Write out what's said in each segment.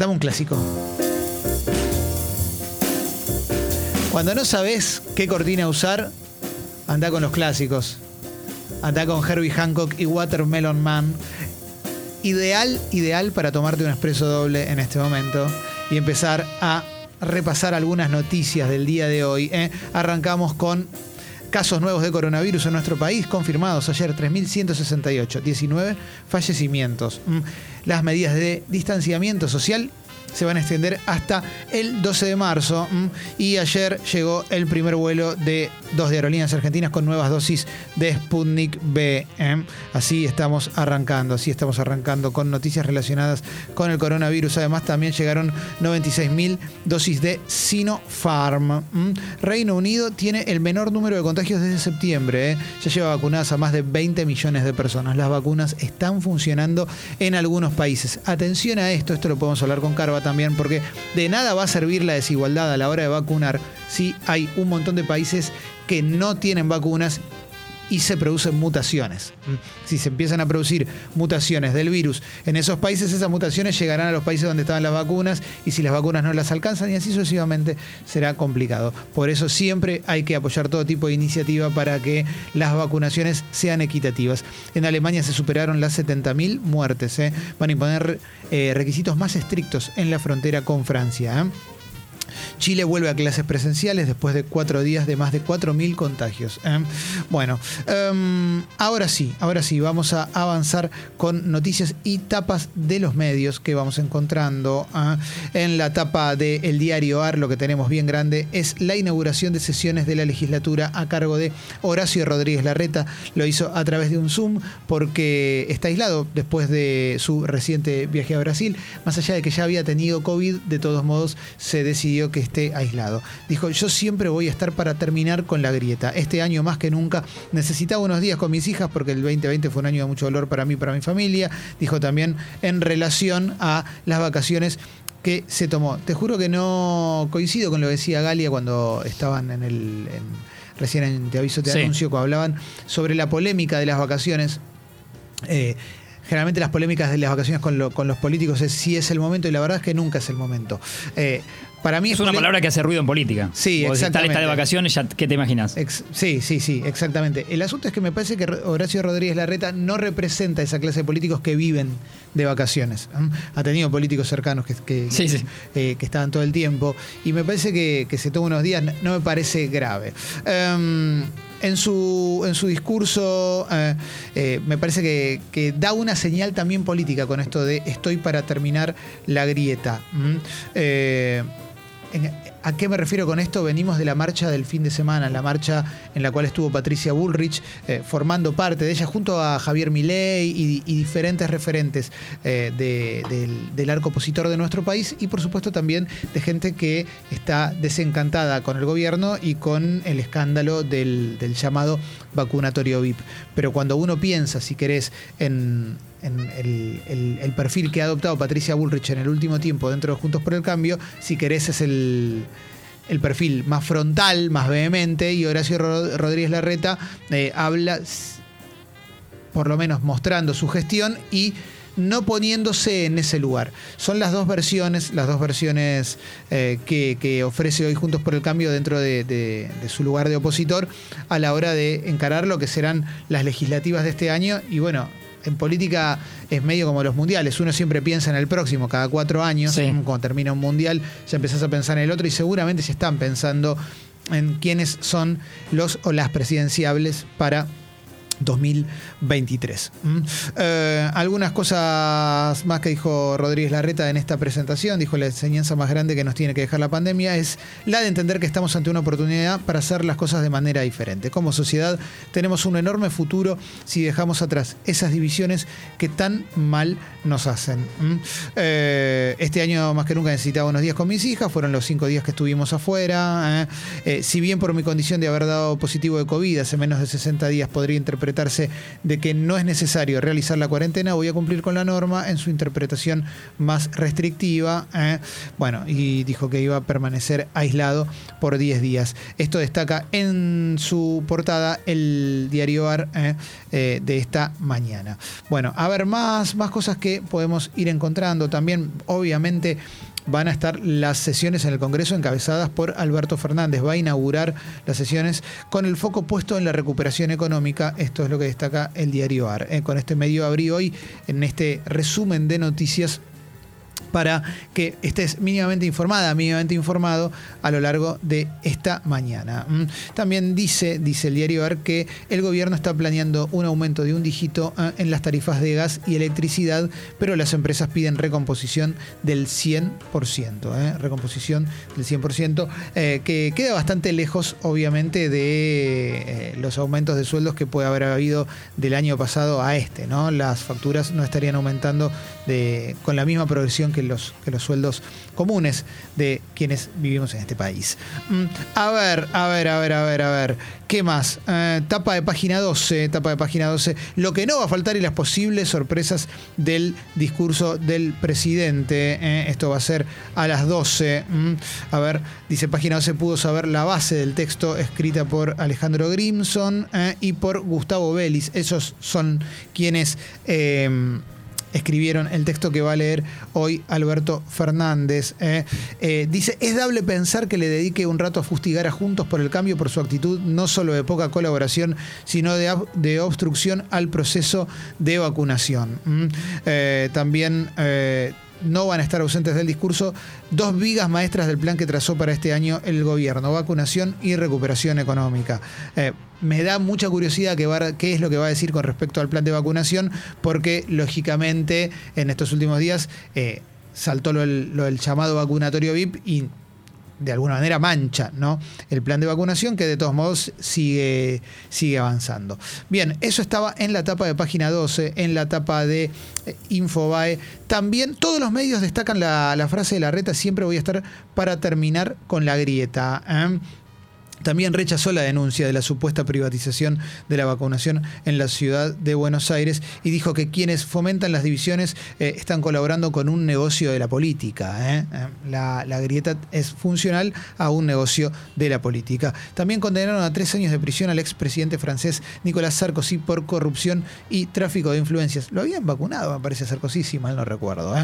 Dame un clásico. Cuando no sabes qué cortina usar, anda con los clásicos. Anda con Herbie Hancock y Watermelon Man. Ideal para tomarte un expreso doble en este momento y empezar a repasar algunas noticias del día de hoy. Arrancamos con casos nuevos de coronavirus en nuestro país, confirmados ayer 3.168, 19 fallecimientos. Las medidas de distanciamiento social se van a extender hasta el 12 de marzo y ayer llegó el primer vuelo de dos de Aerolíneas Argentinas con nuevas dosis de Sputnik V. Así estamos arrancando con noticias relacionadas con el coronavirus. Además también llegaron 96.000 dosis de Sinopharm. Reino Unido tiene el menor número de contagios desde septiembre. Ya lleva vacunadas a más de 20 millones de personas. Las vacunas están funcionando en algunos países. Atención a esto lo podemos hablar con Carva también, porque de nada va a servir la desigualdad a la hora de vacunar si hay un montón de países que no tienen vacunas y se producen mutaciones. Si se empiezan a producir mutaciones del virus en esos países, esas mutaciones llegarán a los países donde estaban las vacunas, y si las vacunas no las alcanzan, y así sucesivamente, será complicado. Por eso siempre hay que apoyar todo tipo de iniciativa para que las vacunaciones sean equitativas. En Alemania se superaron las 70.000 muertes. Van a imponer requisitos más estrictos en la frontera con Francia. Chile vuelve a clases presenciales después de 4 días de más de 4.000 contagios. Ahora sí, vamos a avanzar con noticias y tapas de los medios que vamos encontrando. En la tapa del diario AR, lo que tenemos bien grande es la inauguración de sesiones de la legislatura a cargo de Horacio Rodríguez Larreta. Lo hizo a través de un Zoom porque está aislado después de su reciente viaje a Brasil. Más allá de que ya había tenido COVID, de todos modos se decidió que esté aislado. Dijo: yo siempre voy a estar para terminar con la grieta. Este año más que nunca necesitaba unos días con mis hijas porque el 2020 fue un año de mucho dolor para mí, para mi familia. Dijo también en relación a las vacaciones que se tomó. Te juro que no coincido con lo que decía Galia cuando estaban recién en Te Aviso, Te Anuncio, cuando hablaban sobre la polémica de las vacaciones. Generalmente las polémicas de las vacaciones con los políticos es si es el momento, y la verdad es que nunca es el momento. Para mí es una palabra que hace ruido en política. Sí, o exactamente. Está de vacaciones, ya, ¿qué te imaginas? Sí, exactamente. El asunto es que me parece que Horacio Rodríguez Larreta no representa esa clase de políticos que viven de vacaciones. Ha tenido políticos cercanos que estaban todo el tiempo, y me parece que se toma unos días, no me parece grave. En su discurso me parece que da una señal también política con esto de estoy para terminar la grieta. ¿A qué me refiero con esto? Venimos de la marcha del fin de semana, la marcha en la cual estuvo Patricia Bullrich formando parte de ella junto a Javier Milei y diferentes referentes del arco opositor de nuestro país, y por supuesto también de gente que está desencantada con el gobierno y con el escándalo del llamado vacunatorio VIP. Pero cuando uno piensa, si querés, en el perfil que ha adoptado Patricia Bullrich en el último tiempo dentro de Juntos por el Cambio, si querés es el perfil más frontal, más vehemente, y Horacio Rodríguez Larreta habla, por lo menos mostrando su gestión y no poniéndose en ese lugar. Son las dos versiones que ofrece hoy Juntos por el Cambio dentro de su lugar de opositor a la hora de encarar lo que serán las legislativas de este año. Y bueno, en política es medio como los mundiales. Uno siempre piensa en el próximo, cada 4 años. Sí. Cuando termina un mundial ya empezás a pensar en el otro, y seguramente se están pensando en quiénes son los o las presidenciables para 2023. Algunas cosas más que dijo Rodríguez Larreta en esta presentación. Dijo: la enseñanza más grande que nos tiene que dejar la pandemia es la de entender que estamos ante una oportunidad para hacer las cosas de manera diferente. Como sociedad tenemos un enorme futuro si dejamos atrás esas divisiones que tan mal nos hacen. Este año más que nunca necesitaba unos días con mis hijas. Fueron los 5 días que estuvimos afuera. Si bien por mi condición de haber dado positivo de COVID hace menos de 60 días podría interpretar interpretarse de que no es necesario realizar la cuarentena, voy a cumplir con la norma en su interpretación más restrictiva. Bueno, y dijo que iba a permanecer aislado por 10 días. Esto destaca en su portada el diario AR de esta mañana. Bueno, a ver, más cosas que podemos ir encontrando. También, obviamente, van a estar las sesiones en el Congreso encabezadas por Alberto Fernández. Va a inaugurar las sesiones con el foco puesto en la recuperación económica. Esto es lo que destaca el diario AR. Con este medio abrí hoy en este resumen de noticias para que estés mínimamente informada, mínimamente informado a lo largo de esta mañana. También dice el diario AR que el gobierno está planeando un aumento de un dígito en las tarifas de gas y electricidad, pero las empresas piden recomposición del 100%. Recomposición del 100%, que queda bastante lejos, obviamente, de los aumentos de sueldos que puede haber habido del año pasado a este, ¿no? Las facturas no estarían aumentando con la misma progresión que los sueldos comunes de quienes vivimos en este país. A ver. ¿Qué más? Tapa de página 12. Lo que no va a faltar y las posibles sorpresas del discurso del presidente. Esto va a ser a las 12. A ver, dice página 12, pudo saber la base del texto escrita por Alejandro Grimson y por Gustavo Vélez. Esos son quienes escribieron el texto que va a leer hoy Alberto Fernández. Dice, es dable pensar que le dedique un rato a fustigar a Juntos por el Cambio por su actitud no solo de poca colaboración, sino de obstrucción al proceso de vacunación. También no van a estar ausentes del discurso dos vigas maestras del plan que trazó para este año el gobierno: vacunación y recuperación económica. Me da mucha curiosidad qué es lo que va a decir con respecto al plan de vacunación, porque lógicamente en estos últimos días saltó lo del llamado vacunatorio VIP y de alguna manera mancha, ¿no?, el plan de vacunación, que de todos modos sigue avanzando. Bien, eso estaba en la tapa de página 12, en la tapa de Infobae. También todos los medios destacan la frase de Larreta: siempre voy a estar para terminar con la grieta. También rechazó la denuncia de la supuesta privatización de la vacunación en la ciudad de Buenos Aires y dijo que quienes fomentan las divisiones están colaborando con un negocio de la política. La grieta es funcional a un negocio de la política. También condenaron a 3 años de prisión al expresidente francés Nicolás Sarkozy por corrupción y tráfico de influencias. Lo habían vacunado, me parece, Sarkozy, si mal no recuerdo.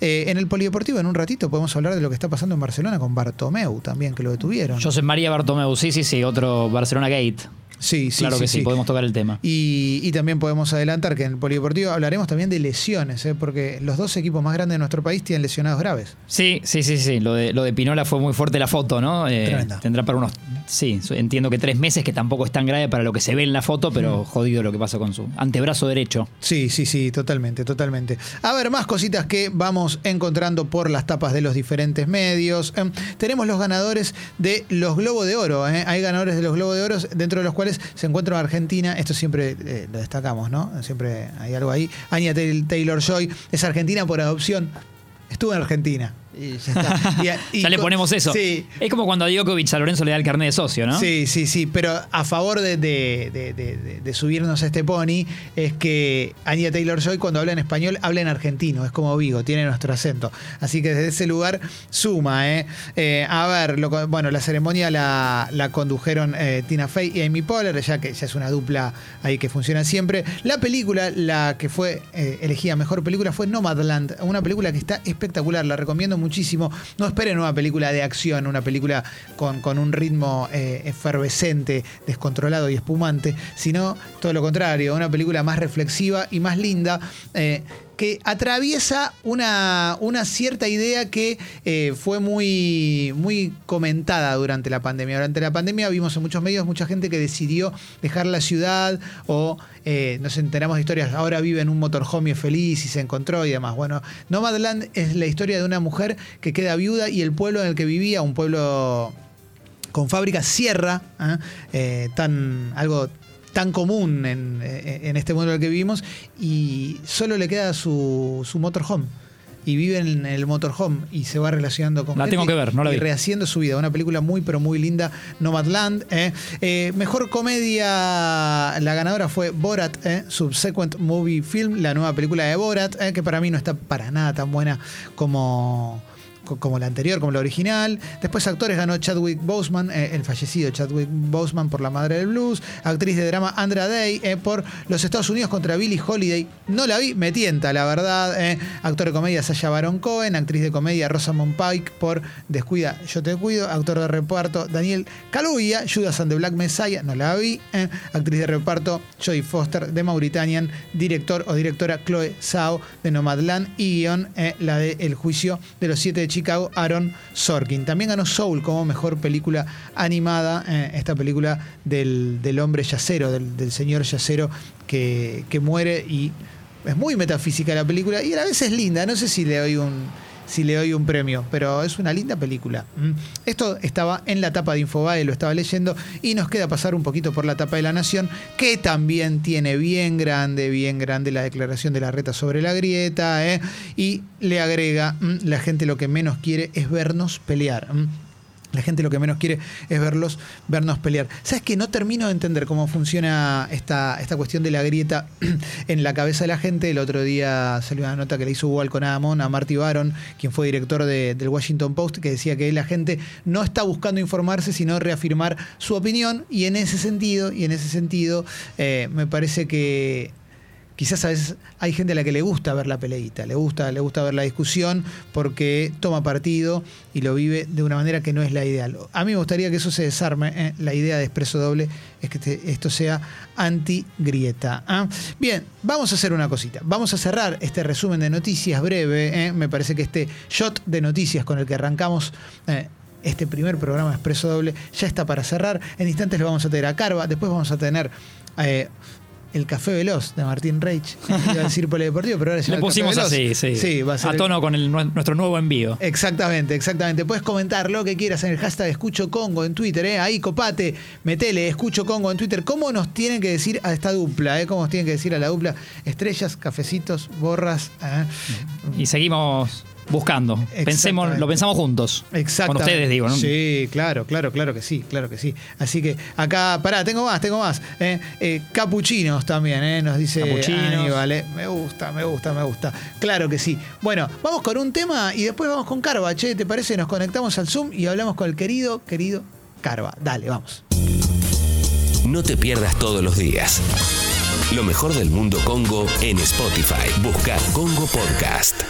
En el Polideportivo, en un ratito, podemos hablar de lo que está pasando en Barcelona con Bartomeu también, que lo detuvieron. José María Bartomeu. Sí, otro Barcelona Gate. Sí, claro que sí. Podemos tocar el tema. Y también podemos adelantar que en el Polideportivo hablaremos también de lesiones, porque los dos equipos más grandes de nuestro país tienen lesionados graves. Sí. Lo de Pinola fue muy fuerte la foto, ¿no? Tendrá para unos, sí, entiendo que 3 meses, que tampoco es tan grave para lo que se ve en la foto, pero jodido lo que pasa con su antebrazo derecho. Sí, totalmente. A ver, más cositas que vamos encontrando por las tapas de los diferentes medios. Tenemos los ganadores de los Globos de Oro. Hay ganadores de los Globos de Oro, dentro de los cuales se encuentra Argentina. Esto siempre lo destacamos, ¿no? Siempre hay algo ahí. Anya Taylor-Joy es argentina por adopción. Estuvo en Argentina. Y ya está. Ya le ponemos eso. Sí. Es como cuando a Djokovic a Lorenzo le da el carnet de socio, ¿no? Sí. Pero a favor de subirnos a este pony es que Anya Taylor-Joy, cuando habla en español, habla en argentino. Es como Vigo, tiene nuestro acento. Así que desde ese lugar suma. A ver, la ceremonia la condujeron Tina Fey y Amy Poehler, ya que es una dupla ahí que funciona siempre. La película, la que fue elegida mejor película, fue Nomadland. Una película que está espectacular. La recomiendo muchísimo. No esperen una película de acción, una película con un ritmo efervescente, descontrolado y espumante, sino todo lo contrario, una película más reflexiva y más linda, que atraviesa una cierta idea que fue muy, muy comentada durante la pandemia. Durante la pandemia vimos en muchos medios mucha gente que decidió dejar la ciudad o nos enteramos de historias. Ahora vive en un motorhome feliz y se encontró y demás. Bueno, Nomadland es la historia de una mujer que queda viuda y el pueblo en el que vivía, un pueblo con fábricas, cierra, algo tan común en este mundo en el que vivimos, y solo le queda su motorhome. y vive en el motorhome y se va relacionando con la gente, tengo que ver, no la vi, y rehaciendo su vida. Una película muy pero muy linda, Nomadland. Mejor comedia, la ganadora fue Borat, Subsequent Movie Film, la nueva película de Borat, que para mí no está para nada tan buena como la anterior, como la original. Después actores ganó Chadwick Boseman, el fallecido Chadwick Boseman, por La Madre del Blues. Actriz de drama Andra Day, por Los Estados Unidos contra Billie Holiday. No la vi, me tienta, la verdad. Actor de comedia Sasha Baron Cohen. Actriz de comedia Rosa Monpike por Descuida, yo te cuido. Actor de reparto Daniel Kaluuya, Judas and the Black Messiah. No la vi. Actriz de reparto Jodie Foster, de Mauritanian. Director o directora Chloe Zhao, de Nomadland. Y guión, la de El Juicio de los 7 de Chicago, Aaron Sorkin. También ganó Soul como mejor película animada, esta película del hombre yacero, del señor yacero que muere, y es muy metafísica la película y a la vez es linda. No sé si le doy un premio, pero es una linda película. Esto estaba en la tapa de Infobae, lo estaba leyendo, y nos queda pasar un poquito por la tapa de La Nación, que también tiene bien grande la declaración de Larreta sobre la grieta, y le agrega, la gente lo que menos quiere es vernos pelear. La gente lo que menos quiere es vernos pelear. ¿Sabes qué? No termino de entender cómo funciona esta cuestión de la grieta en la cabeza de la gente. El otro día salió una nota que le hizo Hugo Alconada Mon a Marty Baron, quien fue director del Washington Post, que decía que la gente no está buscando informarse, sino reafirmar su opinión. Y en ese sentido, me parece que quizás a veces hay gente a la que le gusta ver la peleita, le gusta ver la discusión porque toma partido y lo vive de una manera que no es la ideal. A mí me gustaría que eso se desarme. La idea de Expreso Doble es que esto sea anti-grieta. Bien, vamos a hacer una cosita. Vamos a cerrar este resumen de noticias breve. Me parece que este shot de noticias con el que arrancamos este primer programa de Expreso Doble ya está para cerrar. En instantes lo vamos a tener a Carva, después vamos a tener... el Café Veloz de Martín Reich, iba a decir polideportivo, pero ahora ya le pusimos así, sí va a ser tono con nuestro nuevo envío. Exactamente. Puedes comentar lo que quieras en el hashtag EscuchoCongo en Twitter, ahí copate, metele EscuchoCongo en Twitter. ¿Cómo nos tienen que decir a esta dupla? ¿Cómo nos tienen que decir a la dupla? Estrellas, cafecitos, borras. Y seguimos buscando. Lo pensamos juntos. Exacto. Con ustedes, digo, ¿no? Sí, claro que sí. Así que acá, pará, tengo más. Capuchinos también, nos dice Aníbal. Me gusta. Claro que sí. Bueno, vamos con un tema y después vamos con Carva, che, ¿te parece? Nos conectamos al Zoom y hablamos con el querido Carva. Dale, vamos. No te pierdas todos los días lo mejor del mundo Congo en Spotify. Busca Congo Podcast.